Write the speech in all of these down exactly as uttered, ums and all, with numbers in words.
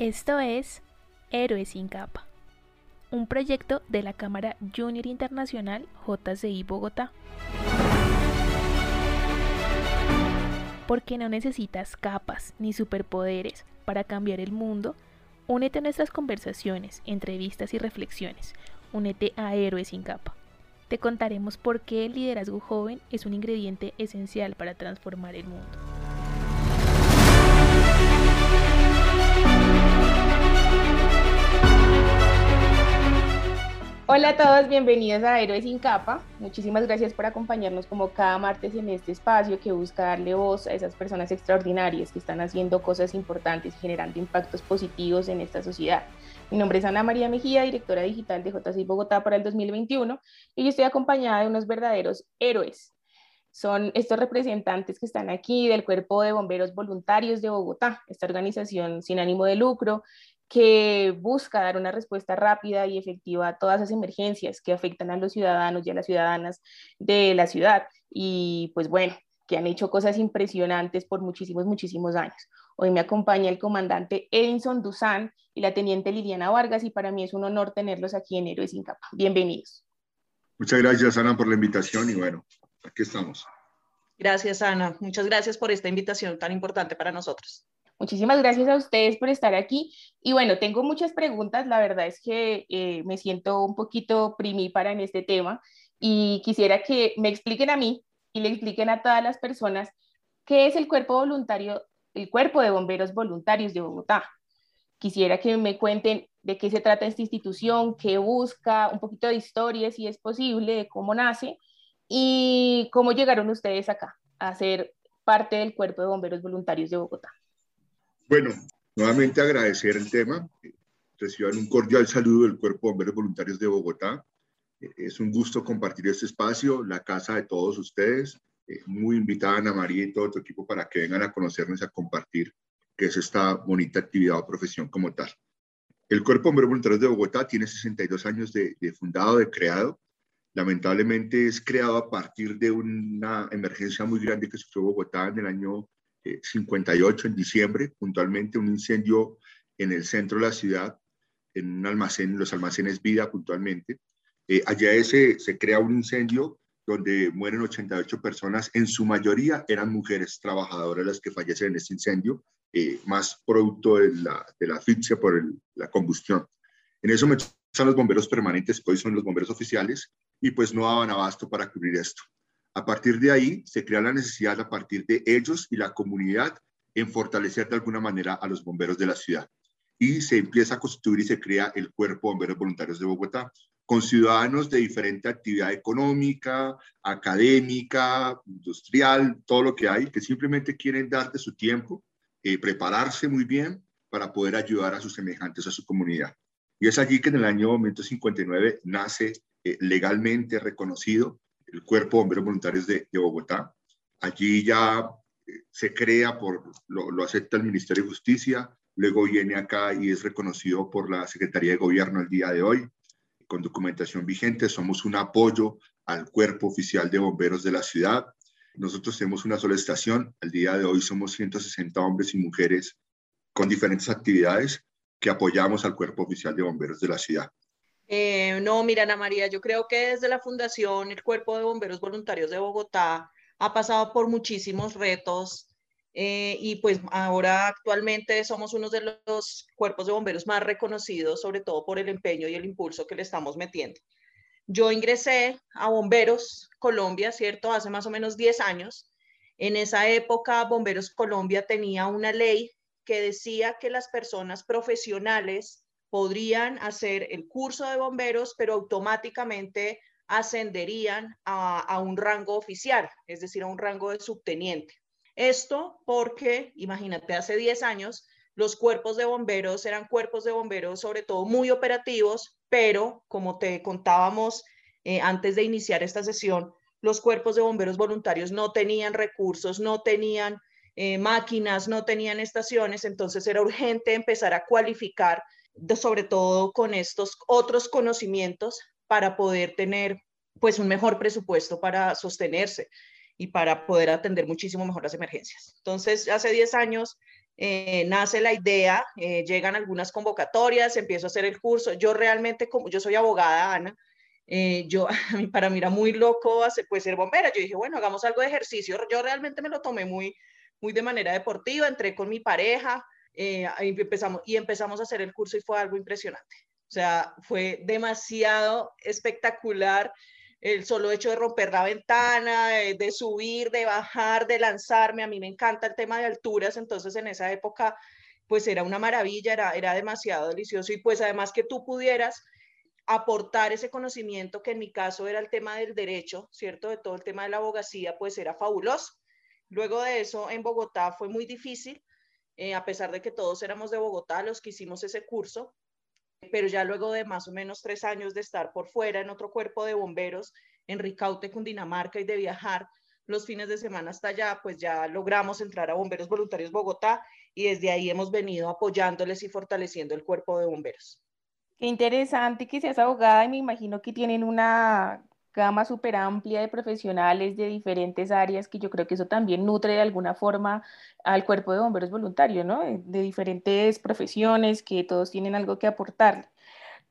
Esto es Héroes sin Capa, un proyecto de la Cámara Junior Internacional J C I Bogotá. Porque no necesitas capas ni superpoderes para cambiar el mundo, únete a nuestras conversaciones, entrevistas y reflexiones. Únete a Héroes sin Capa. Te contaremos por qué el liderazgo joven es un ingrediente esencial para transformar el mundo. Hola a todos, bienvenidos a Héroes sin Capa. Muchísimas gracias por acompañarnos como cada martes en este espacio que busca darle voz a esas personas extraordinarias que están haciendo cosas importantes y generando impactos positivos en esta sociedad. Mi nombre es Ana María Mejía, directora digital de J C I Bogotá para el dos mil veintiuno, y yo estoy acompañada de unos verdaderos héroes. Son estos representantes que están aquí del Cuerpo de Bomberos Voluntarios de Bogotá, esta organización sin ánimo de lucro, que busca dar una respuesta rápida y efectiva a todas las emergencias que afectan a los ciudadanos y a las ciudadanas de la ciudad, y pues bueno, que han hecho cosas impresionantes por muchísimos, muchísimos años. Hoy me acompaña el comandante Edinson Duzán y la teniente Liliana Vargas, y para mí es un honor tenerlos aquí en Héroes sin Capa. Bienvenidos. Muchas gracias, Ana, por la invitación, y bueno, aquí estamos. Gracias, Ana. Muchas gracias por esta invitación tan importante para nosotros. Muchísimas gracias a ustedes por estar aquí. Y bueno, tengo muchas preguntas. La verdad es que eh, me siento un poquito primípara en este tema y quisiera que me expliquen a mí y le expliquen a todas las personas qué es el cuerpo voluntario, el Cuerpo de Bomberos Voluntarios de Bogotá. Quisiera que me cuenten de qué se trata esta institución, qué busca, un poquito de historia, si es posible, de cómo nace y cómo llegaron ustedes acá a ser parte del Cuerpo de Bomberos Voluntarios de Bogotá. Bueno, nuevamente agradecer el tema. Reciban un cordial saludo del Cuerpo de Bomberos Voluntarios de Bogotá. Es un gusto compartir este espacio, la casa de todos ustedes. Muy invitada Ana María y todo tu equipo para que vengan a conocernos, a compartir qué es esta bonita actividad o profesión como tal. El Cuerpo de Bomberos Voluntarios de Bogotá tiene sesenta y dos años de, de fundado, de creado. Lamentablemente es creado a partir de una emergencia muy grande que sufrió Bogotá en el año cincuenta y ocho, en diciembre, puntualmente un incendio en el centro de la ciudad, en un almacén, los almacenes Vida, puntualmente. Eh, allá ese, se crea un incendio donde mueren ochenta y ocho personas, en su mayoría eran mujeres trabajadoras las que fallecen en este incendio, eh, más producto de la, de la asfixia por el, la combustión. En eso me están los bomberos permanentes, que hoy son los bomberos oficiales, y pues no daban abasto para cubrir esto. A partir de ahí se crea la necesidad, a partir de ellos y la comunidad, en fortalecer de alguna manera a los bomberos de la ciudad. Y se empieza a constituir y se crea el Cuerpo de Bomberos Voluntarios de Bogotá, con ciudadanos de diferente actividad económica, académica, industrial, todo lo que hay, que simplemente quieren dar de su tiempo, eh, prepararse muy bien para poder ayudar a sus semejantes, a su comunidad. Y es allí que en el año mil novecientos cincuenta y nueve nace eh, legalmente reconocido el Cuerpo de Bomberos Voluntarios de, de Bogotá. Allí ya eh, se crea, por, lo, lo acepta el Ministerio de Justicia, luego viene acá y es reconocido por la Secretaría de Gobierno al día de hoy, con documentación vigente. Somos un apoyo al Cuerpo Oficial de Bomberos de la ciudad. Nosotros tenemos una sola estación, al día de hoy somos ciento sesenta hombres y mujeres con diferentes actividades que apoyamos al Cuerpo Oficial de Bomberos de la ciudad. Eh, no, mira, Ana María, yo creo que desde la fundación el Cuerpo de Bomberos Voluntarios de Bogotá ha pasado por muchísimos retos eh, y pues ahora actualmente somos uno de los cuerpos de bomberos más reconocidos, sobre todo por el empeño y el impulso que le estamos metiendo. Yo ingresé a Bomberos Colombia, ¿cierto? Hace más o menos diez años. En esa época Bomberos Colombia tenía una ley que decía que las personas profesionales podrían hacer el curso de bomberos, pero automáticamente ascenderían a, a un rango oficial, es decir, a un rango de subteniente. Esto porque, imagínate, hace diez años, los cuerpos de bomberos eran cuerpos de bomberos sobre todo muy operativos, pero como te contábamos eh, antes de iniciar esta sesión, los cuerpos de bomberos voluntarios no tenían recursos, no tenían eh, máquinas, no tenían estaciones, entonces era urgente empezar a cualificar sobre todo con estos otros conocimientos para poder tener pues un mejor presupuesto para sostenerse y para poder atender muchísimo mejor las emergencias. Entonces hace diez años eh, nace la idea, eh, llegan algunas convocatorias, empiezo a hacer el curso. Yo realmente, como yo soy abogada, Ana, eh, yo, para mí era muy loco hacer, pues, ser bombera. Yo dije, bueno, hagamos algo de ejercicio. Yo realmente me lo tomé muy, muy de manera deportiva, entré con mi pareja, eh, empezamos, y empezamos a hacer el curso y fue algo impresionante. O sea, fue demasiado espectacular el solo hecho de romper la ventana, de, de subir, de bajar, de lanzarme. A mí me encanta el tema de alturas, entonces en esa época pues era una maravilla, era, era demasiado delicioso. Y pues además que tú pudieras aportar ese conocimiento, que en mi caso era el tema del derecho, ¿cierto? De todo el tema de la abogacía, pues era fabuloso. Luego de eso en Bogotá fue muy difícil, eh, a pesar de que todos éramos de Bogotá los que hicimos ese curso. Pero ya luego de más o menos tres años de estar por fuera en otro cuerpo de bomberos, en Ricaute, Cundinamarca, y de viajar los fines de semana hasta allá, pues ya logramos entrar a Bomberos Voluntarios Bogotá, y desde ahí hemos venido apoyándoles y fortaleciendo el cuerpo de bomberos. Qué interesante que seas abogada, y me imagino que tienen una gama súper amplia de profesionales de diferentes áreas, que yo creo que eso también nutre de alguna forma al cuerpo de bomberos voluntario, ¿no? De diferentes profesiones, que todos tienen algo que aportarle.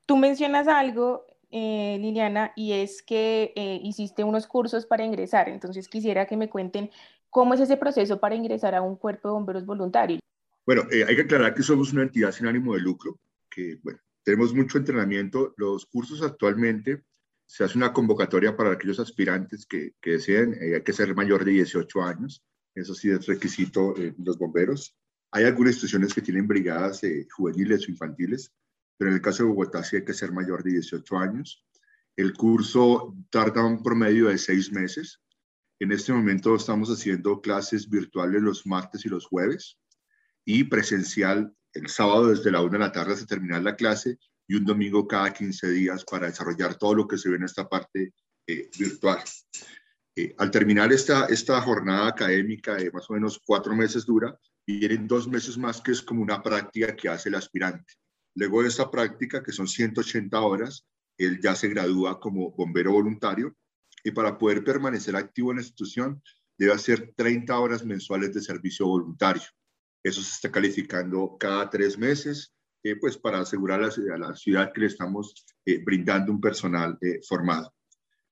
Tú mencionas algo, eh, Liliana, y es que eh, hiciste unos cursos para ingresar. Entonces quisiera que me cuenten cómo es ese proceso para ingresar a un cuerpo de bomberos voluntario. Bueno, eh, hay que aclarar que somos una entidad sin ánimo de lucro, que bueno, tenemos mucho entrenamiento. Los cursos actualmente se hace una convocatoria para aquellos aspirantes que, que deseen, eh, hay que ser mayor de dieciocho años, eso sí es requisito en eh, los bomberos. Hay algunas instituciones que tienen brigadas eh, juveniles o infantiles, pero en el caso de Bogotá sí hay que ser mayor de dieciocho años. El curso tarda un promedio de seis meses. En este momento estamos haciendo clases virtuales los martes y los jueves, y presencial el sábado desde la una de la tarde hasta terminar la clase, y un domingo cada quince días para desarrollar todo lo que se ve en esta parte eh, virtual. Eh, al terminar esta, esta jornada académica de más o menos cuatro meses dura, y vienen dos meses más que es como una práctica que hace el aspirante. Luego de esta práctica, que son ciento ochenta horas, él ya se gradúa como bombero voluntario, y para poder permanecer activo en la institución debe hacer treinta horas mensuales de servicio voluntario. Eso se está calificando cada tres meses, Eh, pues para asegurar a la, a la ciudad que le estamos eh, brindando un personal eh, formado.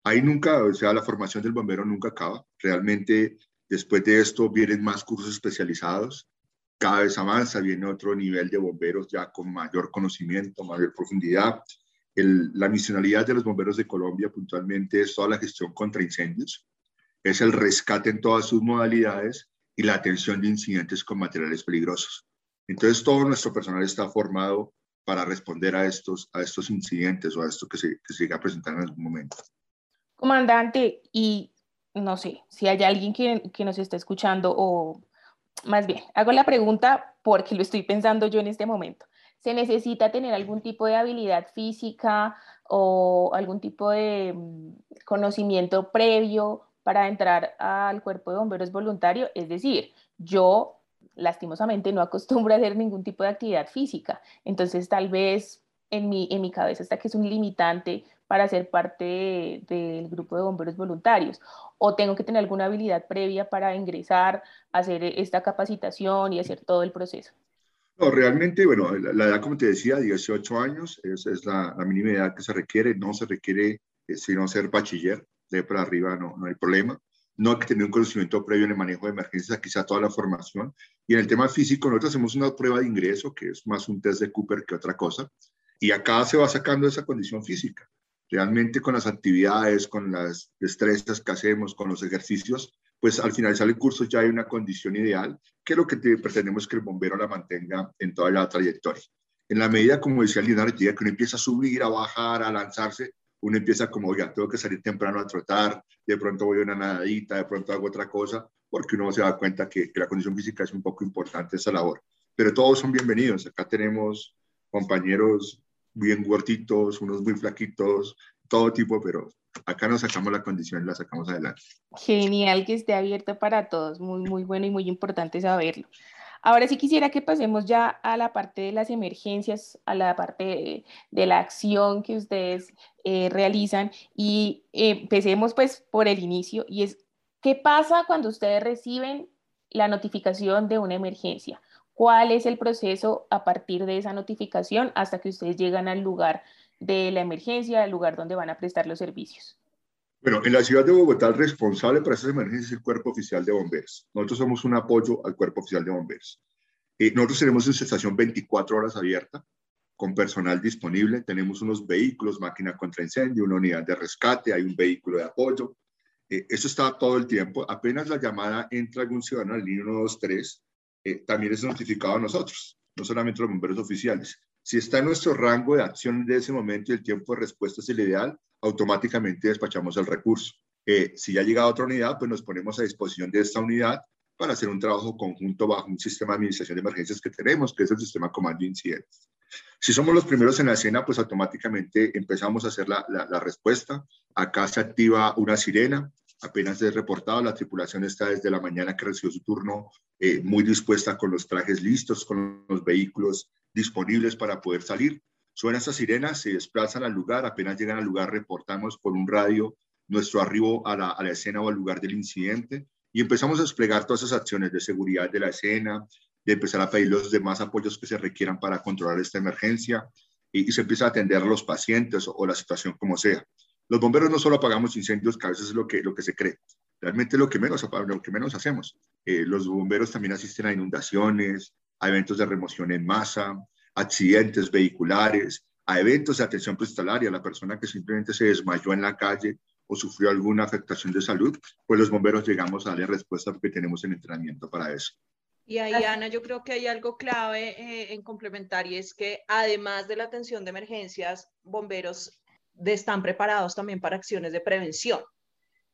Ahí nunca, o sea, la formación del bombero nunca acaba. Realmente, después de esto, vienen más cursos especializados. Cada vez avanza, viene otro nivel de bomberos ya con mayor conocimiento, mayor profundidad. El, la misionalidad de los bomberos de Colombia, puntualmente, es toda la gestión contra incendios. Es el rescate en todas sus modalidades y la atención de incidentes con materiales peligrosos. Entonces, todo nuestro personal está formado para responder a estos, a estos incidentes o a esto que se, que se llega a presentar en algún momento. Comandante, y no sé, si hay alguien que, que nos está escuchando, o más bien, hago la pregunta porque lo estoy pensando yo en este momento. ¿Se necesita tener algún tipo de habilidad física o algún tipo de conocimiento previo para entrar al cuerpo de bomberos voluntario? Es decir, yo... lastimosamente no acostumbro a hacer ningún tipo de actividad física, entonces tal vez en mi, en mi cabeza está que es un limitante para ser parte de, del grupo de bomberos voluntarios, o tengo que tener alguna habilidad previa para ingresar, hacer esta capacitación y hacer todo el proceso. No, realmente, bueno, la, la edad, como te decía, dieciocho años, es, es la, la mínima edad que se requiere. No se requiere eh, sino ser bachiller, de para arriba no, no hay problema. No hay que tener un conocimiento previo en el manejo de emergencias, quizá toda la formación. Y en el tema físico, nosotros hacemos una prueba de ingreso, que es más un test de Cooper que otra cosa, y acá se va sacando esa condición física. Realmente con las actividades, con las destrezas que hacemos, con los ejercicios, pues al finalizar el curso ya hay una condición ideal, que es lo que pretendemos, que el bombero la mantenga en toda la trayectoria. En la medida, como decía Leonardo, que uno empieza a subir, a bajar, a lanzarse, uno empieza como, oiga, tengo que salir temprano a trotar, de pronto voy a una nadadita, de pronto hago otra cosa, porque uno se da cuenta que, que la condición física es un poco importante esa labor. Pero todos son bienvenidos. Acá tenemos compañeros bien gorditos, unos muy flaquitos, todo tipo, pero acá nos sacamos la condición y la sacamos adelante. Genial que esté abierto para todos. Muy, muy bueno y muy importante saberlo. Ahora sí quisiera que pasemos ya a la parte de las emergencias, a la parte de, de la acción que ustedes eh, realizan, y eh, empecemos pues por el inicio, y es, ¿qué pasa cuando ustedes reciben la notificación de una emergencia? cuál es el proceso a partir de esa notificación hasta que ustedes llegan al lugar de la emergencia, al lugar donde van a prestar los servicios. Bueno, en la ciudad de Bogotá el responsable para esas emergencias es el Cuerpo Oficial de Bomberos. Nosotros somos un apoyo al Cuerpo Oficial de Bomberos. Eh, nosotros tenemos una estación veinticuatro horas abierta, con personal disponible. Tenemos unos vehículos, máquina contra incendio, una unidad de rescate, hay un vehículo de apoyo. Eh, eso está todo el tiempo. Apenas la llamada entra algún ciudadano al línea uno dos tres, eh, también es notificado a nosotros, no solamente los bomberos oficiales. Si está en nuestro rango de acción de ese momento y el tiempo de respuesta es el ideal, automáticamente despachamos el recurso. Eh, si ya llega a otra unidad, pues nos ponemos a disposición de esta unidad para hacer un trabajo conjunto bajo un sistema de administración de emergencias que tenemos, que es el sistema comando de incidentes. Si somos los primeros en la escena, pues automáticamente empezamos a hacer la, la, la respuesta. Acá se activa una sirena, apenas es reportado, la tripulación está desde la mañana que recibió su turno, eh, muy dispuesta, con los trajes listos, con los vehículos disponibles para poder salir. Suena esa sirena, se desplazan al lugar, apenas llegan al lugar reportamos por un radio nuestro arribo a la, a la escena o al lugar del incidente y empezamos a desplegar todas esas acciones de seguridad de la escena, de empezar a pedir los demás apoyos que se requieran para controlar esta emergencia y, y se empieza a atender a los pacientes o, o la situación como sea. Los bomberos no solo apagamos incendios, que a veces es lo que, lo que se cree, realmente lo que menos, lo que menos hacemos. Eh, los bomberos también asisten a inundaciones, a eventos de remoción en masa, accidentes vehiculares, a eventos de atención prehospitalaria, la persona que simplemente se desmayó en la calle o sufrió alguna afectación de salud, pues los bomberos llegamos a darle respuesta porque tenemos el entrenamiento para eso. Y ahí, Ana, yo creo que hay algo clave eh, en complementar, y es que además de la atención de emergencias, bomberos de, están preparados también para acciones de prevención.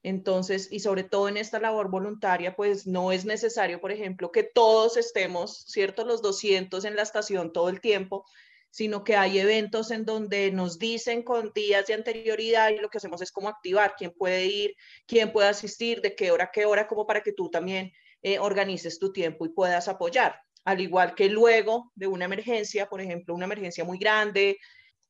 Entonces, y sobre todo en esta labor voluntaria, pues no es necesario, por ejemplo, que todos estemos, ¿cierto?, los doscientos en la estación todo el tiempo, sino que hay eventos en donde nos dicen con días de anterioridad y lo que hacemos es como activar quién puede ir, quién puede asistir, de qué hora a qué hora, como para que tú también eh, organices tu tiempo y puedas apoyar. Al igual que luego de una emergencia, por ejemplo, una emergencia muy grande,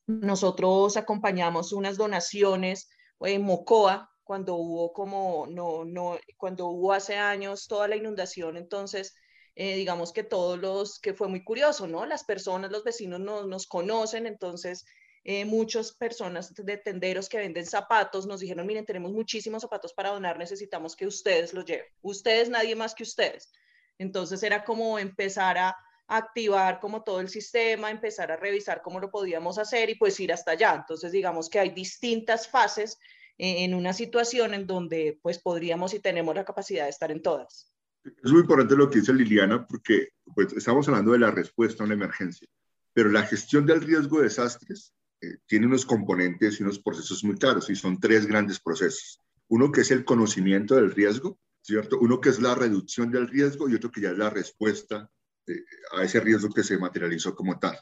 nosotros acompañamos unas donaciones en Mocoa, cuando hubo como, no, no, cuando hubo hace años toda la inundación, entonces, eh, digamos que todos los, que fue muy curioso, ¿no? Las personas, los vecinos no, nos conocen, entonces, eh, muchas personas de tenderos que venden zapatos nos dijeron, miren, tenemos muchísimos zapatos para donar, necesitamos que ustedes los lleven, ustedes, nadie más que ustedes. Entonces, era como empezar a activar como todo el sistema, empezar a revisar cómo lo podíamos hacer y pues ir hasta allá. Entonces, digamos que hay distintas fases en una situación en donde pues podríamos y tenemos la capacidad de estar en todas. Es muy importante lo que dice Liliana, porque pues, estamos hablando de la respuesta a una emergencia, pero la gestión del riesgo de desastres eh, tiene unos componentes y unos procesos muy claros, y son tres grandes procesos. Uno que es el conocimiento del riesgo, ¿cierto? Uno que es la reducción del riesgo y otro que ya es la respuesta eh, a ese riesgo que se materializó como tal.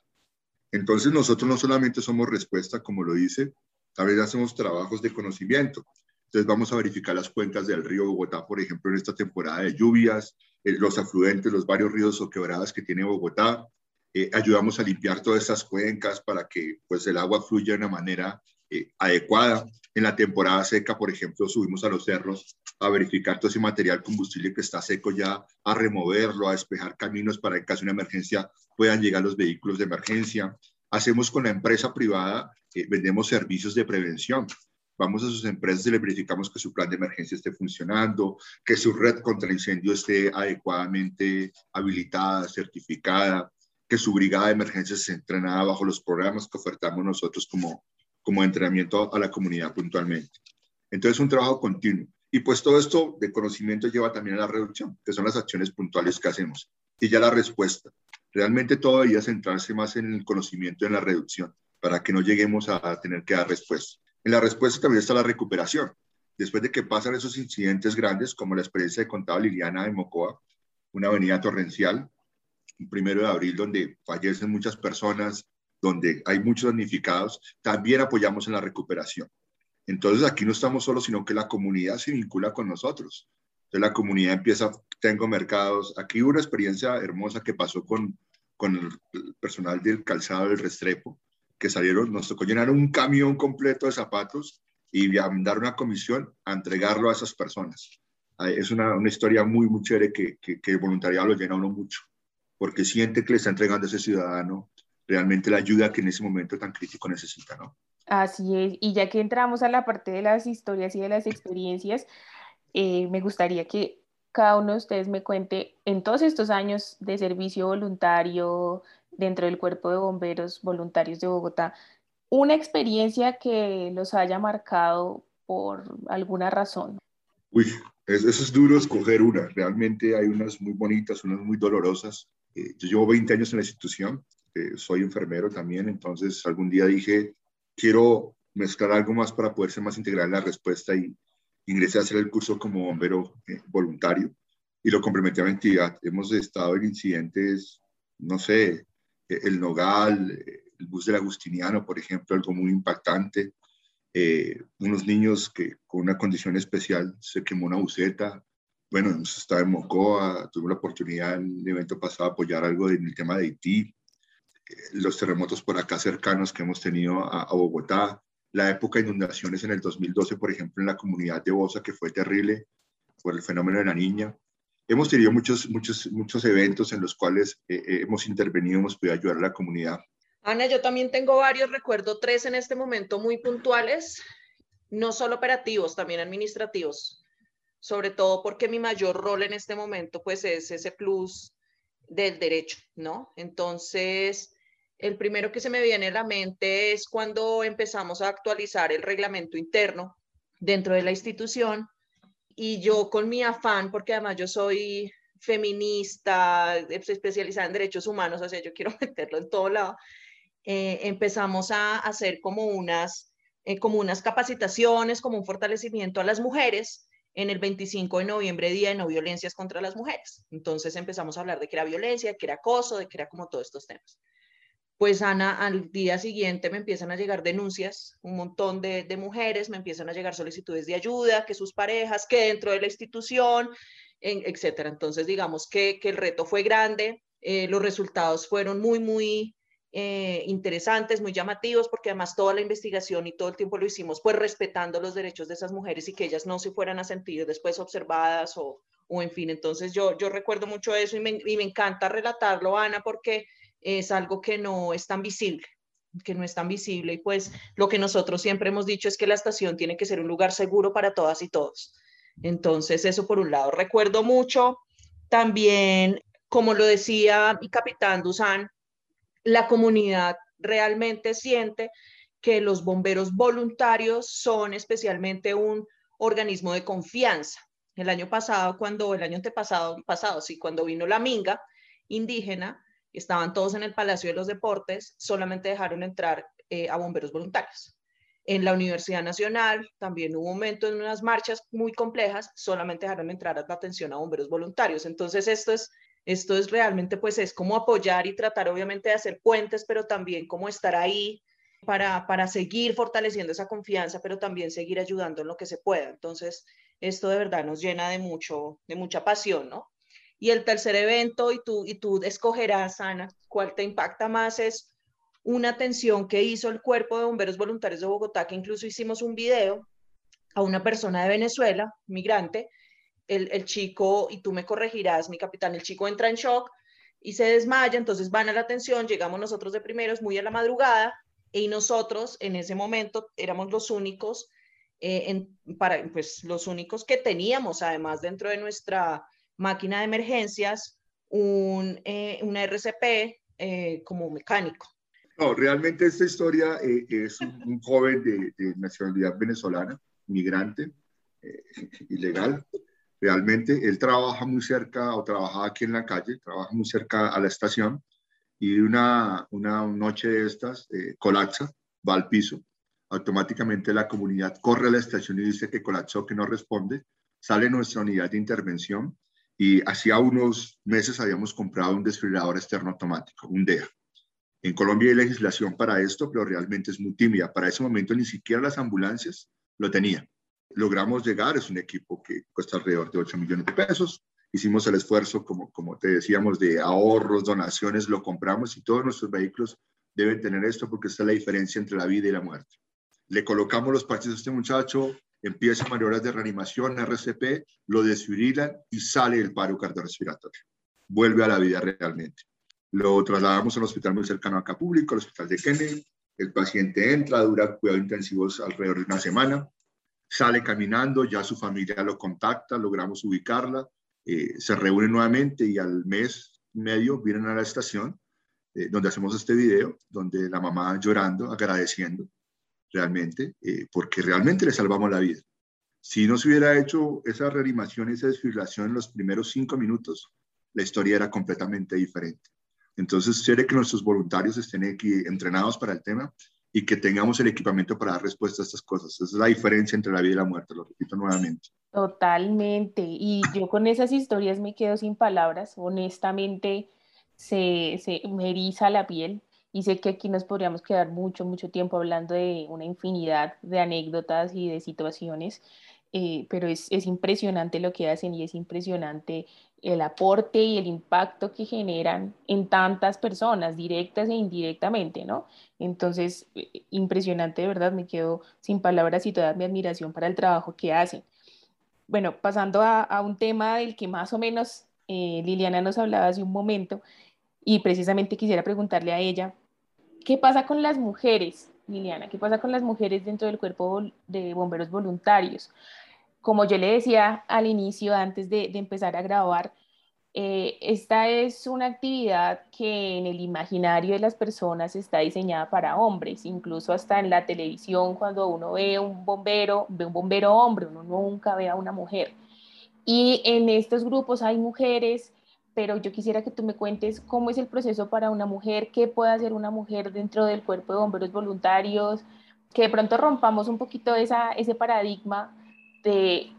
Entonces nosotros no solamente somos respuesta, como lo dice, también hacemos trabajos de conocimiento. Entonces vamos a verificar las cuencas del río Bogotá, por ejemplo, en esta temporada de lluvias, eh, los afluentes, los varios ríos o quebradas que tiene Bogotá. Eh, ayudamos a limpiar todas estas cuencas para que pues, el agua fluya de una manera eh, adecuada. En la temporada seca, por ejemplo, subimos a los cerros a verificar todo ese material combustible que está seco ya, a removerlo, a despejar caminos para que en caso de una emergencia puedan llegar los vehículos de emergencia. Hacemos con la empresa privada, eh, vendemos servicios de prevención. Vamos a sus empresas y les verificamos que su plan de emergencia esté funcionando, que su red contra incendio esté adecuadamente habilitada, certificada, que su brigada de emergencias esté entrenada bajo los programas que ofertamos nosotros como, como entrenamiento a la comunidad puntualmente. Entonces, un trabajo continuo. Y pues todo esto de conocimiento lleva también a la reducción, que son las acciones puntuales que hacemos. Y ya la respuesta. Realmente todo debería centrarse más en el conocimiento, en la reducción, para que no lleguemos a tener que dar respuesta. En la respuesta también está la recuperación. Después de que pasan esos incidentes grandes, como la experiencia que contaba Liliana de Mocoa, una avenida torrencial, un primero de abril, donde fallecen muchas personas, donde hay muchos damnificados, también apoyamos en la recuperación. Entonces aquí no estamos solos, sino que la comunidad se vincula con nosotros. Entonces la comunidad empieza, tengo mercados. Aquí hubo una experiencia hermosa que pasó con, con el personal del calzado del Restrepo, que salieron, nos tocó llenar un camión completo de zapatos y mandar una comisión a entregarlo a esas personas. Es una, una historia muy, muy chévere que, que, que el voluntariado lo llena uno mucho, porque siente que le está entregando a ese ciudadano realmente la ayuda que en ese momento tan crítico necesita, ¿no? Así es, y ya que entramos a la parte de las historias y de las experiencias, eh, me gustaría que cada uno de ustedes me cuente, en todos estos años de servicio voluntario dentro del Cuerpo de Bomberos Voluntarios de Bogotá, una experiencia que los haya marcado por alguna razón. Uy, eso es duro escoger una. Realmente hay unas muy bonitas, unas muy dolorosas. Eh, yo llevo veinte años en la institución, eh, soy enfermero también, entonces algún día dije, quiero mezclar algo más para poder ser más integral en la respuesta y ingresé a hacer el curso como bombero eh, voluntario y lo complementé a mi actividad. Hemos estado en incidentes, no sé, el Nogal, el bus del Agustiniano, por ejemplo, algo muy impactante. Eh, unos niños que con una condición especial se quemó una buceta. Bueno, hemos estado en Mocoa, tuve la oportunidad en el evento pasado de apoyar algo en el tema de Haití. Eh, los terremotos por acá cercanos que hemos tenido a, a Bogotá. La época de inundaciones en el dos mil doce, por ejemplo, en la comunidad de Bosa, que fue terrible por el fenómeno de la niña. Hemos tenido muchos, muchos, muchos eventos en los cuales eh, hemos intervenido, hemos podido ayudar a la comunidad. Ana, yo también tengo varios, recuerdo tres en este momento muy puntuales, no solo operativos, también administrativos, sobre todo porque mi mayor rol en este momento pues es ese plus del derecho, ¿no? Entonces, el primero que se me viene a la mente es cuando empezamos a actualizar el reglamento interno dentro de la institución y yo con mi afán, porque además yo soy feminista, especializada en derechos humanos, o sea, yo quiero meterlo en todo lado, eh, empezamos a hacer como unas, eh, como unas capacitaciones, como un fortalecimiento a las mujeres en el veinticinco de noviembre, Día de No Violencias contra las Mujeres. Entonces empezamos a hablar de qué era violencia, de qué era acoso, de qué era como todos estos temas. Pues Ana, al día siguiente me empiezan a llegar denuncias, un montón de, de mujeres, me empiezan a llegar solicitudes de ayuda, que sus parejas, que dentro de la institución, en, etcétera. Entonces digamos que, que el reto fue grande, eh, los resultados fueron muy, muy eh, interesantes, muy llamativos, porque además toda la investigación y todo el tiempo lo hicimos pues respetando los derechos de esas mujeres y que ellas no se fueran a sentir después observadas o, o en fin. Entonces yo, yo recuerdo mucho eso y me, y me encanta relatarlo, Ana, porque es algo que no es tan visible, que no es tan visible y pues lo que nosotros siempre hemos dicho es que la estación tiene que ser un lugar seguro para todas y todos. Entonces eso por un lado. Recuerdo mucho también, como lo decía mi capitán Duzán, la comunidad realmente siente que los bomberos voluntarios son especialmente un organismo de confianza. El año pasado, cuando, el año antepasado, pasado, sí, cuando vino la minga indígena, estaban todos en el Palacio de los Deportes, solamente dejaron entrar eh, a bomberos voluntarios. En la Universidad Nacional también hubo un momento en unas marchas muy complejas, solamente dejaron entrar a la atención a bomberos voluntarios. Entonces esto es, esto es realmente pues es como apoyar y tratar obviamente de hacer puentes, pero también como estar ahí para, para seguir fortaleciendo esa confianza, pero también seguir ayudando en lo que se pueda. Entonces esto de verdad nos llena de, mucho, de mucha pasión, ¿no? Y el tercer evento, y tú, y tú escogerás, Ana, cuál te impacta más, es una atención que hizo el Cuerpo de Bomberos Voluntarios de Bogotá, que incluso hicimos un video a una persona de Venezuela, migrante. El, el chico, y tú me corregirás, mi capitán, el chico entra en shock y se desmaya, entonces van a la atención, llegamos nosotros de primeros muy a la madrugada, y nosotros en ese momento éramos los únicos, eh, en, para, pues, los únicos que teníamos además dentro de nuestra máquina de emergencias, un, eh, una R C P eh, como mecánico. No, realmente esta historia eh, es un, un joven de, de nacionalidad venezolana, migrante, eh, ilegal. Realmente él trabaja muy cerca, o trabajaba aquí en la calle, trabaja muy cerca a la estación, y una, una noche de estas eh, colapsa, va al piso. Automáticamente la comunidad corre a la estación y dice que colapsó, que no responde. Sale nuestra unidad de intervención, y hacía unos meses habíamos comprado un desfibrilador externo automático, un D E A. En Colombia hay legislación para esto, pero realmente es muy tímida. Para ese momento ni siquiera las ambulancias lo tenían. Logramos llegar, es un equipo que cuesta alrededor de ocho millones de pesos. Hicimos el esfuerzo, como, como te decíamos, de ahorros, donaciones, lo compramos y todos nuestros vehículos deben tener esto porque esta es la diferencia entre la vida y la muerte. Le colocamos los parches a este muchacho, empiezan maniobras de reanimación, R C P, lo desfibrilan y sale el paro cardiorrespiratorio. Vuelve a la vida realmente. Lo trasladamos a un hospital muy cercano acá público, al hospital de Kennedy. El paciente entra, dura cuidados intensivos alrededor de una semana, sale caminando, ya su familia lo contacta, logramos ubicarla, eh, se reúnen nuevamente y al mes y medio vienen a la estación eh, donde hacemos este video, donde la mamá llorando, agradeciendo realmente, eh, porque realmente le salvamos la vida. Si no se hubiera hecho esa reanimación, esa desfibrilación en los primeros cinco minutos, la historia era completamente diferente. Entonces, quiere que nuestros voluntarios estén entrenados para el tema y que tengamos el equipamiento para dar respuesta a estas cosas. Esa es la diferencia entre la vida y la muerte, lo repito nuevamente. Totalmente. Y yo con esas historias me quedo sin palabras. Honestamente, se, se me eriza la piel. Y sé que aquí nos podríamos quedar mucho, mucho tiempo hablando de una infinidad de anécdotas y de situaciones, eh, pero es, es impresionante lo que hacen y es impresionante el aporte y el impacto que generan en tantas personas, directas e indirectamente, ¿no? Entonces, eh, impresionante, de verdad, me quedo sin palabras y toda mi admiración para el trabajo que hacen. Bueno, pasando a, a un tema del que más o menos eh, Liliana nos hablaba hace un momento, y precisamente quisiera preguntarle a ella, ¿qué pasa con las mujeres, Liliana? ¿Qué pasa con las mujeres dentro del cuerpo de bomberos voluntarios? Como yo le decía al inicio, antes de, de empezar a grabar, eh, esta es una actividad que en el imaginario de las personas está diseñada para hombres, incluso hasta en la televisión, cuando uno ve un bombero, ve un bombero hombre, uno nunca ve a una mujer. Y en estos grupos hay mujeres, pero yo quisiera que tú me cuentes cómo es el proceso para una mujer, qué puede hacer una mujer dentro del cuerpo de bomberos voluntarios, que de pronto rompamos un poquito esa, ese paradigma de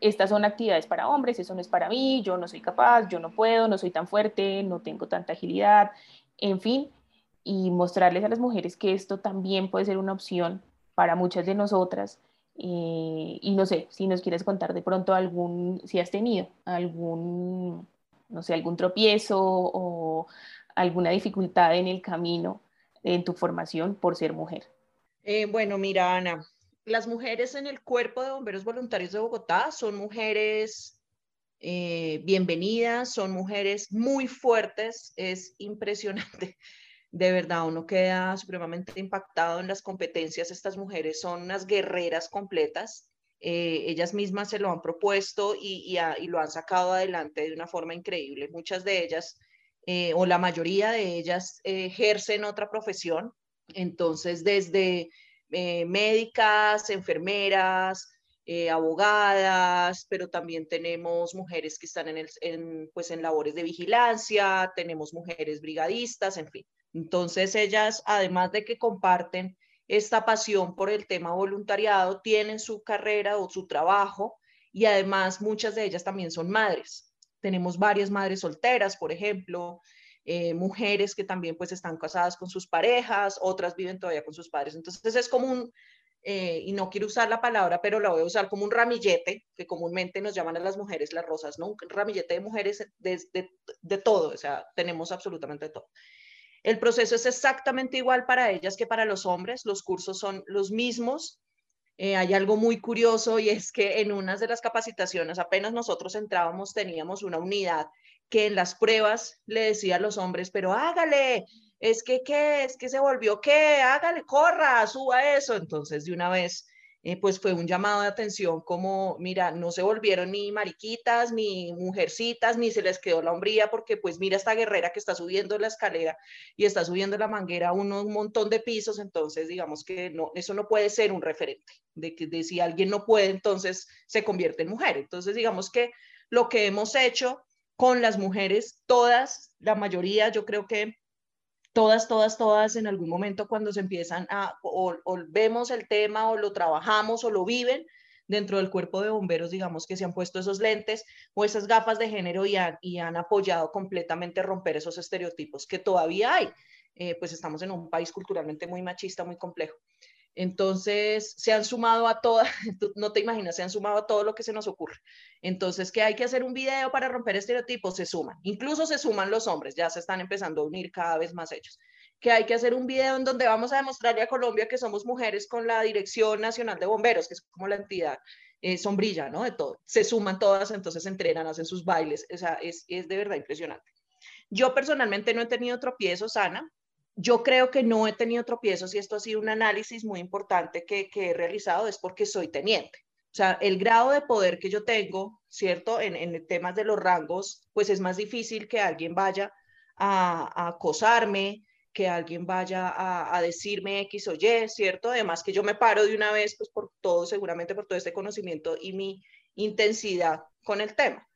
estas son actividades para hombres, eso no es para mí, yo no soy capaz, yo no puedo, no soy tan fuerte, no tengo tanta agilidad, en fin, y mostrarles a las mujeres que esto también puede ser una opción para muchas de nosotras. Eh, y no sé, si nos quieres contar de pronto algún, si has tenido algún... no sé, algún tropiezo o alguna dificultad en el camino, en tu formación por ser mujer. Eh, bueno, mira, Ana, las mujeres en el Cuerpo de Bomberos Voluntarios de Bogotá son mujeres eh, bienvenidas, son mujeres muy fuertes, es impresionante. De verdad, uno queda supremamente impactado en las competencias. Estas mujeres son unas guerreras completas. Eh, ellas mismas se lo han propuesto y, y, a, y lo han sacado adelante de una forma increíble. Muchas de ellas, eh, o la mayoría de ellas, eh, ejercen otra profesión. Entonces, desde eh, médicas, enfermeras, eh, abogadas, pero también tenemos mujeres que están en, el, en, pues, en labores de vigilancia, tenemos mujeres brigadistas, en fin. Entonces, ellas, además de que comparten esta pasión por el tema voluntariado, tienen su carrera o su trabajo y además muchas de ellas también son madres. Tenemos varias madres solteras, por ejemplo, eh, mujeres que también pues están casadas con sus parejas, otras viven todavía con sus padres. Entonces es como un, eh, y no quiero usar la palabra, pero la voy a usar como un ramillete, que comúnmente nos llaman a las mujeres las rosas, ¿no? Un ramillete de mujeres de, de, de todo, o sea, tenemos absolutamente todo. El proceso es exactamente igual para ellas que para los hombres, los cursos son los mismos. Eh, hay algo muy curioso y es que en unas de las capacitaciones, apenas nosotros entrábamos, teníamos una unidad que en las pruebas le decía a los hombres, pero hágale, es que qué, es que se volvió qué, hágale, corra, suba eso. Entonces de una vez, eh, pues fue un llamado de atención como, mira, no se volvieron ni mariquitas, ni mujercitas, ni se les quedó la hombría, porque pues mira esta guerrera que está subiendo la escalera y está subiendo la manguera uno, un montón de pisos. Entonces digamos que no, eso no puede ser un referente, de que de si alguien no puede, entonces se convierte en mujer. Entonces digamos que lo que hemos hecho con las mujeres, todas, la mayoría, yo creo que Todas, todas, todas en algún momento cuando se empiezan a, o, o vemos el tema o lo trabajamos o lo viven dentro del cuerpo de bomberos, digamos que se han puesto esos lentes o esas gafas de género y han, y han apoyado completamente romper esos estereotipos que todavía hay. Eh, pues estamos en un país culturalmente muy machista, muy complejo. Entonces se han sumado a todas, no te imaginas, se han sumado a todo lo que se nos ocurre. Entonces, que hay que hacer un video para romper estereotipos, se suman, incluso se suman los hombres, ya se están empezando a unir cada vez más ellos. Que hay que hacer un video en donde vamos a demostrarle a Colombia que somos mujeres con la Dirección Nacional de Bomberos, que es como la entidad eh, sombrilla, ¿no? De todo, se suman todas, entonces entrenan, hacen sus bailes, o sea, es, es de verdad impresionante. Yo personalmente no he tenido tropiezos, Ana. Yo creo que no he tenido tropiezos y esto ha sido un análisis muy importante que, que he realizado, es porque soy teniente. O sea, el grado de poder que yo tengo, ¿cierto? En, en temas de los rangos, pues es más difícil que alguien vaya a, a acosarme, que alguien vaya a, a decirme X o Y, ¿cierto? Además que yo me paro de una vez, pues por todo, seguramente por todo este conocimiento y mi intensidad con el tema.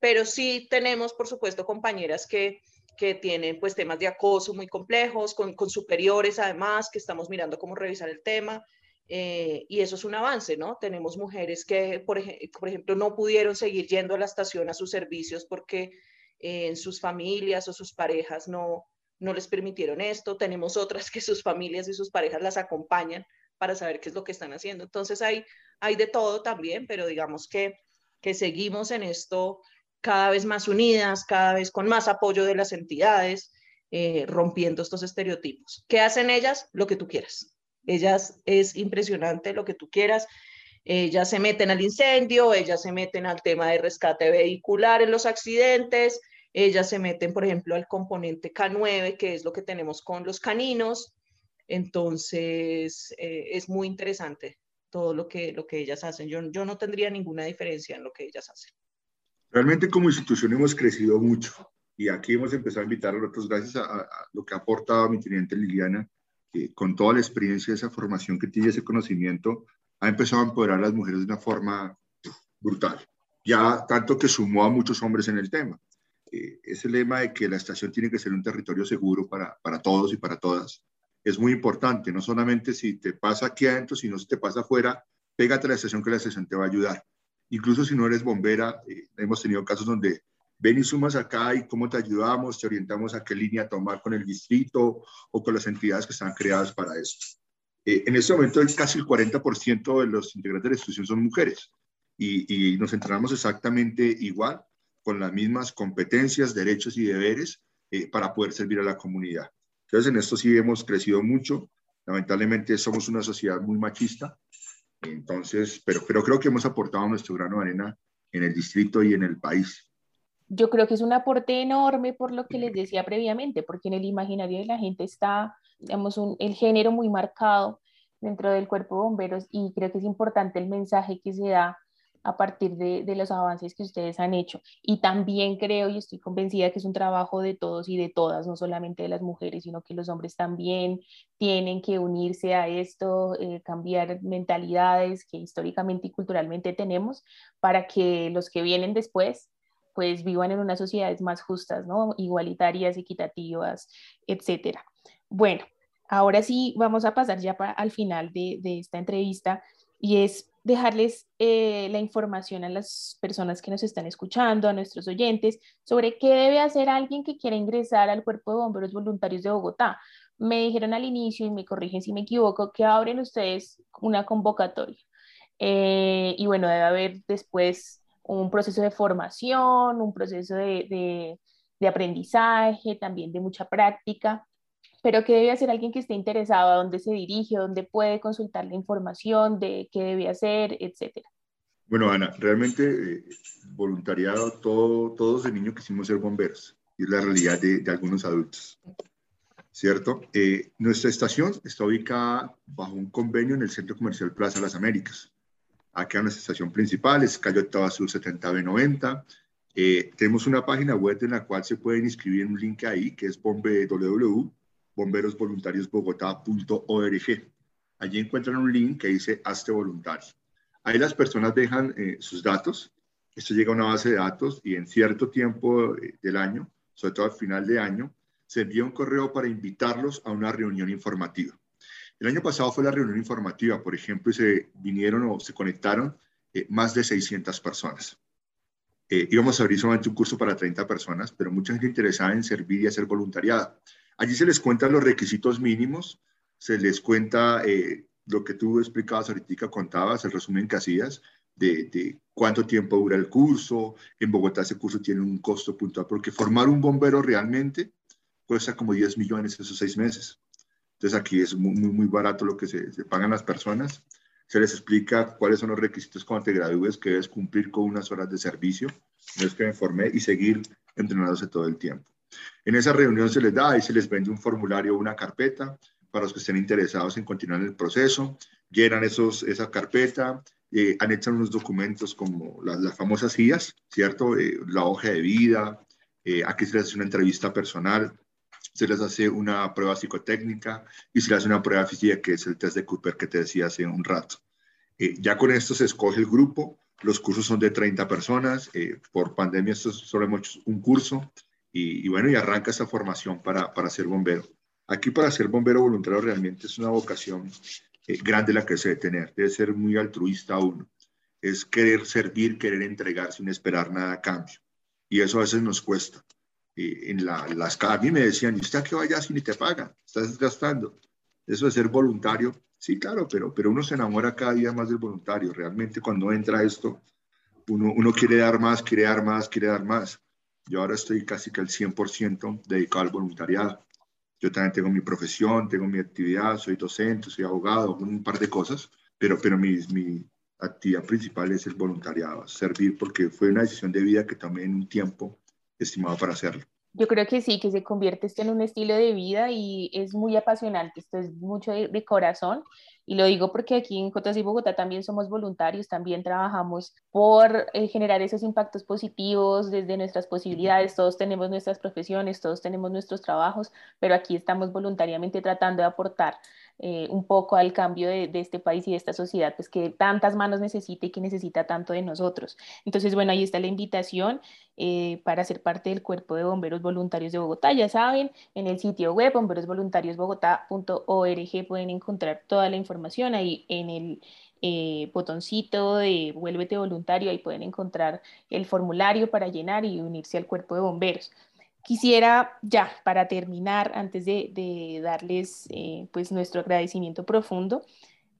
Pero sí tenemos, por supuesto, compañeras que, que tienen pues temas de acoso muy complejos, con, con superiores además, que estamos mirando cómo revisar el tema, eh, y eso es un avance, ¿no? Tenemos mujeres que, por, ej- por ejemplo, no pudieron seguir yendo a la estación a sus servicios porque eh, en sus familias o sus parejas no... no les permitieron esto, tenemos otras que sus familias y sus parejas las acompañan para saber qué es lo que están haciendo. Entonces hay, hay de todo también, pero digamos que, que seguimos en esto cada vez más unidas, cada vez con más apoyo de las entidades, eh, rompiendo estos estereotipos. ¿Qué hacen ellas? Lo que tú quieras. Ellas es impresionante lo que tú quieras. Ellas se meten al incendio, ellas se meten al tema de rescate vehicular en los accidentes, ellas se meten, por ejemplo, al componente K nueve, que es lo que tenemos con los caninos. Entonces, eh, es muy interesante todo lo que, lo que ellas hacen. Yo, yo no tendría ninguna diferencia en lo que ellas hacen. Realmente como institución hemos crecido mucho y aquí hemos empezado a invitar a otros gracias a, a lo que ha aportado mi teniente Liliana, que con toda la experiencia, esa formación que tiene, ese conocimiento, ha empezado a empoderar a las mujeres de una forma brutal. Ya tanto que sumó a muchos hombres en el tema. Eh, ese lema de que la estación tiene que ser un territorio seguro para, para todos y para todas es muy importante, no solamente si te pasa aquí adentro, sino si te pasa afuera, pégate a la estación que la estación te va a ayudar. Incluso si no eres bombera, eh, hemos tenido casos donde ven y sumas acá y cómo te ayudamos, te orientamos a qué línea tomar con el distrito o con las entidades que están creadas para esto. Eh, en este momento casi el cuarenta por ciento de los integrantes de la institución son mujeres y, y nos entrenamos exactamente igual, con las mismas competencias, derechos y deberes eh, para poder servir a la comunidad. Entonces, en esto sí hemos crecido mucho. Lamentablemente, somos una sociedad muy machista. Entonces, pero, pero creo que hemos aportado nuestro grano de arena en el distrito y en el país. Yo creo que es un aporte enorme por lo que les decía previamente, porque en el imaginario de la gente está, digamos, un, el género muy marcado dentro del cuerpo de bomberos y creo que es importante el mensaje que se da a partir de, de los avances que ustedes han hecho. Y también creo y estoy convencida que es un trabajo de todos y de todas, no solamente de las mujeres, sino que los hombres también tienen que unirse a esto, eh, cambiar mentalidades que históricamente y culturalmente tenemos para que los que vienen después pues vivan en unas sociedades más justas, ¿no? Igualitarias, equitativas, etcétera. Bueno, ahora sí vamos a pasar ya para, al final de, de esta entrevista y es dejarles eh, la información a las personas que nos están escuchando, a nuestros oyentes, sobre qué debe hacer alguien que quiera ingresar al Cuerpo de Bomberos Voluntarios de Bogotá. Me dijeron al inicio, y me corrigen si me equivoco, que abren ustedes una convocatoria. Eh, y bueno, debe haber después un proceso de formación, un proceso de, de, de aprendizaje, también de mucha práctica. Pero ¿qué debe hacer alguien que esté interesado? ¿A dónde se dirige? ¿Dónde puede consultar la información de qué debe hacer? Etcétera. Bueno, Ana, realmente eh, voluntariado, todo, todos de niños quisimos ser bomberos. Y es la realidad de, de algunos adultos, ¿cierto? Eh, nuestra estación está ubicada bajo un convenio en el Centro Comercial Plaza Las Américas. Acá nuestra estación principal es calle Octava Sur setenta B noventa. Eh, tenemos una página web en la cual se pueden inscribir en un link ahí, que es w w w punto bomberos voluntarios bogotá punto org. Allí encuentran un link que dice hazte voluntario. Ahí las personas dejan eh, sus datos. Esto llega a una base de datos y en cierto tiempo eh, del año, sobre todo al final de año, se envía un correo para invitarlos a una reunión informativa. El año pasado fue la reunión informativa, por ejemplo, y se vinieron o se conectaron eh, más de seiscientas personas. Eh, íbamos a abrir solamente un curso para treinta personas, pero mucha gente interesada en servir y hacer voluntariado. Allí se les cuentan los requisitos mínimos, se les cuenta eh, lo que tú explicabas ahorita, contabas, el resumen que hacías, de, de cuánto tiempo dura el curso. En Bogotá ese curso tiene un costo puntual, porque formar un bombero realmente cuesta como diez millones esos seis meses. Entonces aquí es muy, muy, muy barato lo que se, se pagan las personas. Se les explica cuáles son los requisitos cuando te gradúes, que debes cumplir con unas horas de servicio, no es que me formé, y seguir entrenándose todo el tiempo. En esa reunión se les da y se les vende un formulario o una carpeta para los que estén interesados en continuar el proceso, llenan esos, esa carpeta, eh, anexan unos documentos como las, las famosas I As, ¿cierto? Eh, la hoja de vida, eh, aquí se les hace una entrevista personal, se les hace una prueba psicotécnica y se les hace una prueba física que es el test de Cooper que te decía hace un rato. Eh, ya con esto se escoge el grupo, los cursos son de treinta personas, eh, por pandemia esto solo hemos hecho un curso y, y bueno, y arranca esta formación para, para ser bombero. Aquí para ser bombero voluntario realmente es una vocación eh, grande la que se debe tener, debe ser muy altruista uno, es querer servir, querer entregar sin esperar nada a cambio y eso a veces nos cuesta. Eh, en la, las a mí me decían, ¿y usted que vaya si ni te pagan? Estás gastando. Eso de ser voluntario, sí, claro, pero, pero uno se enamora cada día más del voluntario. Realmente cuando entra esto, uno, uno quiere dar más, quiere dar más, quiere dar más. Yo ahora estoy casi que al cien por ciento dedicado al voluntariado. Yo también tengo mi profesión, tengo mi actividad, soy docente, soy abogado, un par de cosas, pero, pero mi, mi actividad principal es el voluntariado, servir, porque fue una decisión de vida que tomé en un tiempo estimado para hacerlo. Yo creo que sí, que se convierte esto en un estilo de vida y es muy apasionante, esto es mucho de, de corazón y lo digo porque aquí en J C I Bogotá también somos voluntarios, también trabajamos por eh, generar esos impactos positivos desde nuestras posibilidades, todos tenemos nuestras profesiones, todos tenemos nuestros trabajos, pero aquí estamos voluntariamente tratando de aportar eh, un poco al cambio de, de este país y de esta sociedad, pues que tantas manos necesita y que necesita tanto de nosotros. Entonces, bueno, ahí está la invitación eh, para ser parte del Cuerpo de Bomberos Voluntarios de Bogotá. Ya saben, en el sitio web bomberos voluntarios bogotá punto org pueden encontrar toda la información, ahí en el eh, botoncito de vuélvete voluntario, ahí pueden encontrar el formulario para llenar y unirse al Cuerpo de Bomberos. Quisiera ya, para terminar, antes de, de darles eh, pues nuestro agradecimiento profundo,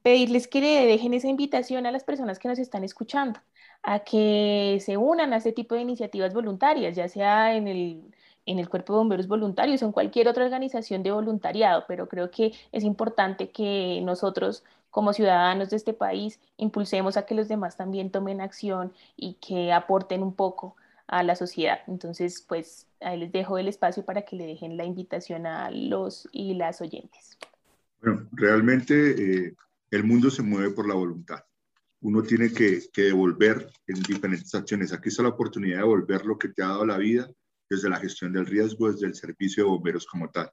pedirles que le dejen esa invitación a las personas que nos están escuchando, a que se unan a este tipo de iniciativas voluntarias, ya sea en el en el Cuerpo de Bomberos Voluntarios o en cualquier otra organización de voluntariado, pero creo que es importante que nosotros como ciudadanos de este país impulsemos a que los demás también tomen acción y que aporten un poco a la sociedad. Entonces, pues ahí les dejo el espacio para que le dejen la invitación a los y las oyentes. Bueno, realmente eh, el mundo se mueve por la voluntad. Uno tiene que, que devolver en diferentes acciones. Aquí está la oportunidad de devolver lo que te ha dado la vida, desde la gestión del riesgo, desde el servicio de bomberos como tal.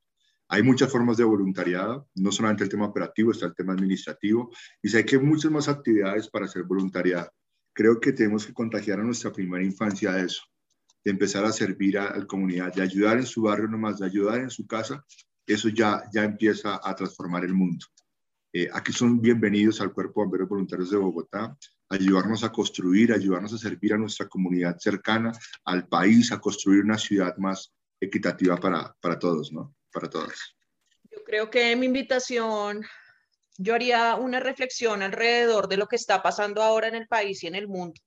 Hay muchas formas de voluntariado, no solamente el tema operativo, está el tema administrativo, y sé que hay muchas más actividades para hacer voluntariado. Creo que tenemos que contagiar a nuestra primera infancia de eso, de empezar a servir a, a la comunidad, de ayudar en su barrio nomás, de ayudar en su casa, eso ya, ya empieza a transformar el mundo. Eh, aquí son bienvenidos al Cuerpo de Bomberos Voluntarios de Bogotá, ayudarnos a construir, ayudarnos a servir a nuestra comunidad cercana, al país, a construir una ciudad más equitativa para, para todos, ¿no? Para todas. Yo creo que mi invitación, yo haría una reflexión alrededor de lo que está pasando ahora en el país y en el mundo.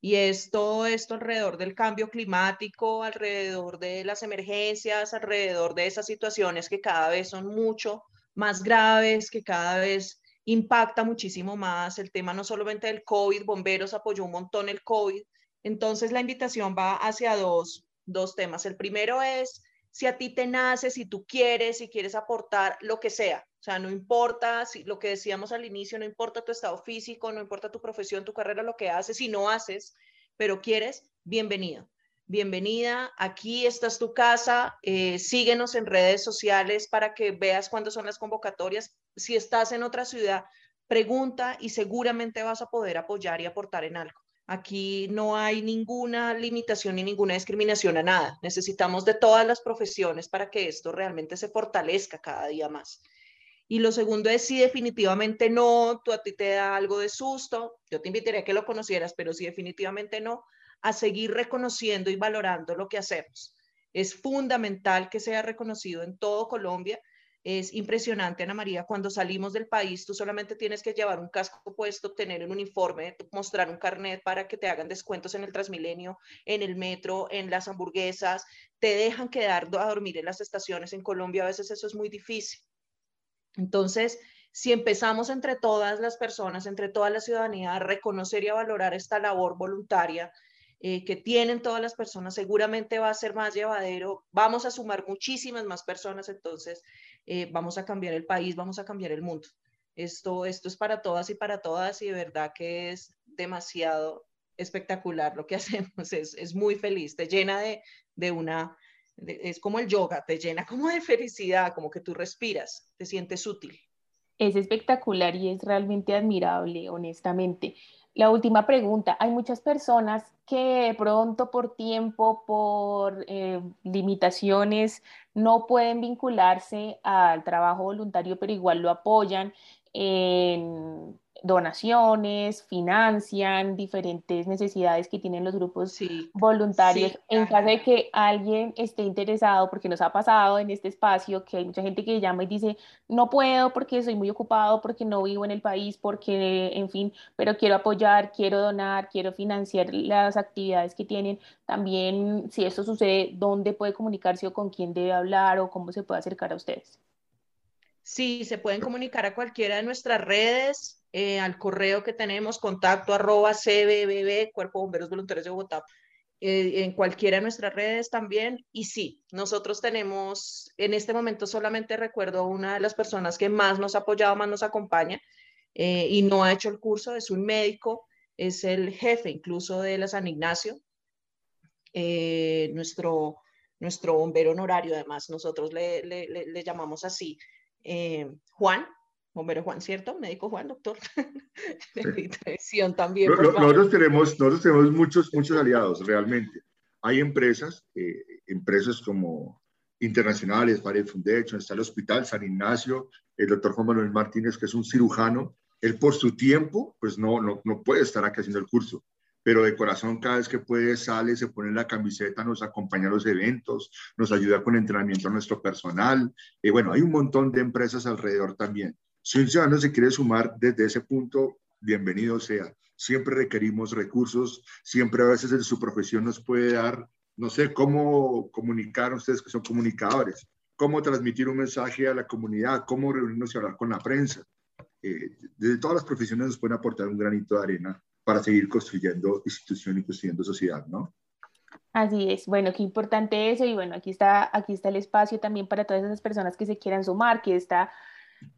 Y es todo esto alrededor del cambio climático, alrededor de las emergencias, alrededor de esas situaciones que cada vez son mucho más graves, que cada vez impacta muchísimo más el tema no solamente del COVID, bomberos apoyó un montón el COVID, entonces la invitación va hacia dos, dos temas. El primero es, si a ti te nace, si tú quieres, si quieres aportar lo que sea, o sea, no importa, si, lo que decíamos al inicio, no importa tu estado físico, no importa tu profesión, tu carrera, lo que haces, si no haces, pero quieres, bienvenido. Bienvenida, aquí esta es tu casa, eh, síguenos en redes sociales para que veas cuándo son las convocatorias. Si estás en otra ciudad, pregunta y seguramente vas a poder apoyar y aportar en algo. Aquí no hay ninguna limitación ni ninguna discriminación a nada. Necesitamos de todas las profesiones para que esto realmente se fortalezca cada día más. Y lo segundo es, si definitivamente no, tú a ti te da algo de susto, yo te invitaría a que lo conocieras, pero si definitivamente no, a seguir reconociendo y valorando lo que hacemos. Es fundamental que sea reconocido en todo Colombia. Es impresionante, Ana María, cuando salimos del país, tú solamente tienes que llevar un casco puesto, tener un uniforme, mostrar un carnet para que te hagan descuentos en el Transmilenio, en el metro, en las hamburguesas, te dejan quedar a dormir en las estaciones. En Colombia a veces eso es muy difícil. Entonces, si empezamos entre todas las personas, entre toda la ciudadanía, a reconocer y a valorar esta labor voluntaria, eh, que tienen todas las personas, seguramente va a ser más llevadero, vamos a sumar muchísimas más personas, entonces eh, vamos a cambiar el país, vamos a cambiar el mundo. Esto, esto es para todas y para todas, y de verdad que es demasiado espectacular lo que hacemos, es, es muy feliz, te llena de, de una, de, es como el yoga, te llena como de felicidad, como que tú respiras, te sientes útil. Es espectacular y es realmente admirable, honestamente. La última pregunta, hay muchas personas que de pronto por tiempo, por eh, limitaciones, no pueden vincularse al trabajo voluntario, pero igual lo apoyan en donaciones, financian diferentes necesidades que tienen los grupos sí, voluntarios. Sí, claro. En caso de que alguien esté interesado, porque nos ha pasado en este espacio que hay mucha gente que llama y dice, no puedo porque soy muy ocupado, porque no vivo en el país, porque, en fin, pero quiero apoyar, quiero donar, quiero financiar las actividades que tienen. También, si eso sucede, ¿dónde puede comunicarse o con quién debe hablar o cómo se puede acercar a ustedes? Sí, se pueden comunicar a cualquiera de nuestras redes, eh, al correo que tenemos, contacto arroba cbbb, Cuerpo de Bomberos Voluntarios de Bogotá, eh, en cualquiera de nuestras redes también. Y sí, nosotros tenemos, en este momento solamente recuerdo a una de las personas que más nos ha apoyado, más nos acompaña, eh, y no ha hecho el curso, es un médico, es el jefe incluso de la San Ignacio, eh, nuestro, nuestro bombero honorario, además nosotros le, le, le, le llamamos así. Eh, Juan, bombero Juan, ¿cierto? Médico Juan, doctor. Sí. También, no, nosotros, tenemos, nosotros tenemos muchos, muchos aliados, realmente. Hay empresas, eh, empresas como internacionales, de hecho, está el Hospital San Ignacio, el doctor Juan Manuel Martínez, que es un cirujano. Él por su tiempo, pues no, no, no puede estar aquí haciendo el curso, pero de corazón cada vez que puede sale, se pone la camiseta, nos acompaña a los eventos, nos ayuda con entrenamiento a nuestro personal. Eh, bueno, hay un montón de empresas alrededor también. Si un ciudadano se quiere sumar desde ese punto, bienvenido sea. Siempre requerimos recursos, siempre a veces en su profesión nos puede dar, no sé, cómo comunicar, ustedes que son comunicadores, cómo transmitir un mensaje a la comunidad, cómo reunirnos y hablar con la prensa. Eh, desde todas las profesiones nos pueden aportar un granito de arena para seguir construyendo institución y construyendo sociedad, ¿no? Así es, bueno, qué importante eso, y bueno, aquí está, aquí está el espacio también para todas esas personas que se quieran sumar, que está,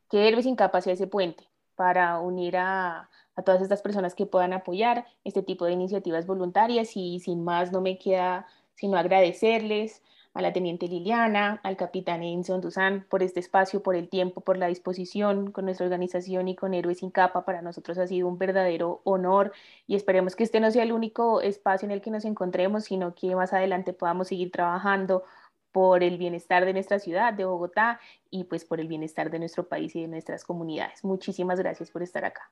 que Héroes sin Capa sea ese puente para unir a, a todas estas personas que puedan apoyar este tipo de iniciativas voluntarias. Y sin más, no me queda sino agradecerles a la Teniente Liliana, al Capitán Edinson Duzán, por este espacio, por el tiempo, por la disposición con nuestra organización y con Héroes sin Capa. Para nosotros ha sido un verdadero honor y esperemos que este no sea el único espacio en el que nos encontremos, sino que más adelante podamos seguir trabajando por el bienestar de nuestra ciudad, de Bogotá, y pues por el bienestar de nuestro país y de nuestras comunidades. Muchísimas gracias por estar acá.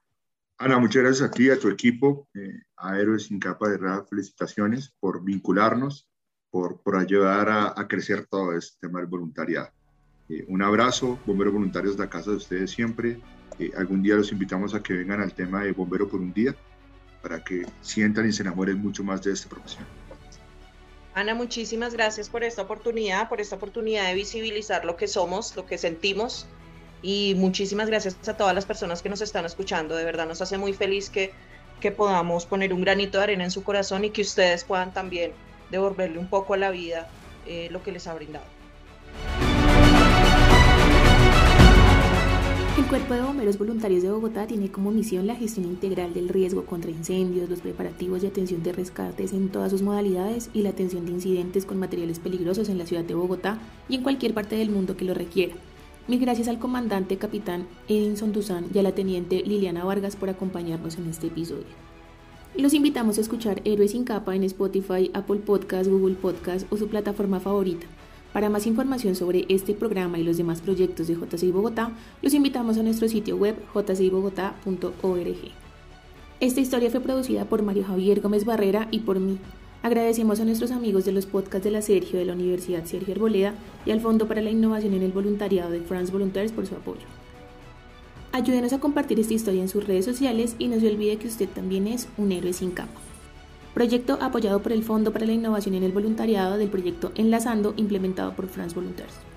Ana, muchas gracias a ti, a tu equipo, eh, a Héroes sin Capa, de verdad, felicitaciones por vincularnos, Por, por ayudar a, a crecer todo este tema del voluntariado. Eh, un abrazo, bomberos voluntarios de la casa de ustedes siempre. Eh, algún día los invitamos a que vengan al tema de bombero por un día, para que sientan y se enamoren mucho más de esta profesión. Ana, muchísimas gracias por esta oportunidad, por esta oportunidad de visibilizar lo que somos, lo que sentimos, y muchísimas gracias a todas las personas que nos están escuchando. De verdad nos hace muy feliz que, que podamos poner un granito de arena en su corazón y que ustedes puedan también devolverle un poco a la vida eh, lo que les ha brindado. El Cuerpo de Bomberos Voluntarios de Bogotá tiene como misión la gestión integral del riesgo contra incendios, los preparativos y atención de rescates en todas sus modalidades y la atención de incidentes con materiales peligrosos en la ciudad de Bogotá y en cualquier parte del mundo que lo requiera. Mil gracias al comandante Capitán Edinson Duzán y a la Teniente Liliana Vargas por acompañarnos en este episodio. Los invitamos a escuchar Héroes sin Capa en Spotify, Apple Podcasts, Google Podcasts o su plataforma favorita. Para más información sobre este programa y los demás proyectos de J C I Bogotá, los invitamos a nuestro sitio web j c i bogotá punto org. Esta historia fue producida por Mario Javier Gómez Barrera y por mí. Agradecemos a nuestros amigos de los podcasts de la Sergio, de la Universidad Sergio Arboleda y al Fondo para la Innovación en el Voluntariado de France Voluntaires por su apoyo. Ayúdenos a compartir esta historia en sus redes sociales y no se olvide que usted también es un héroe sin capa. Proyecto apoyado por el Fondo para la Innovación en el Voluntariado del proyecto Enlazando, implementado por France Voluntaires.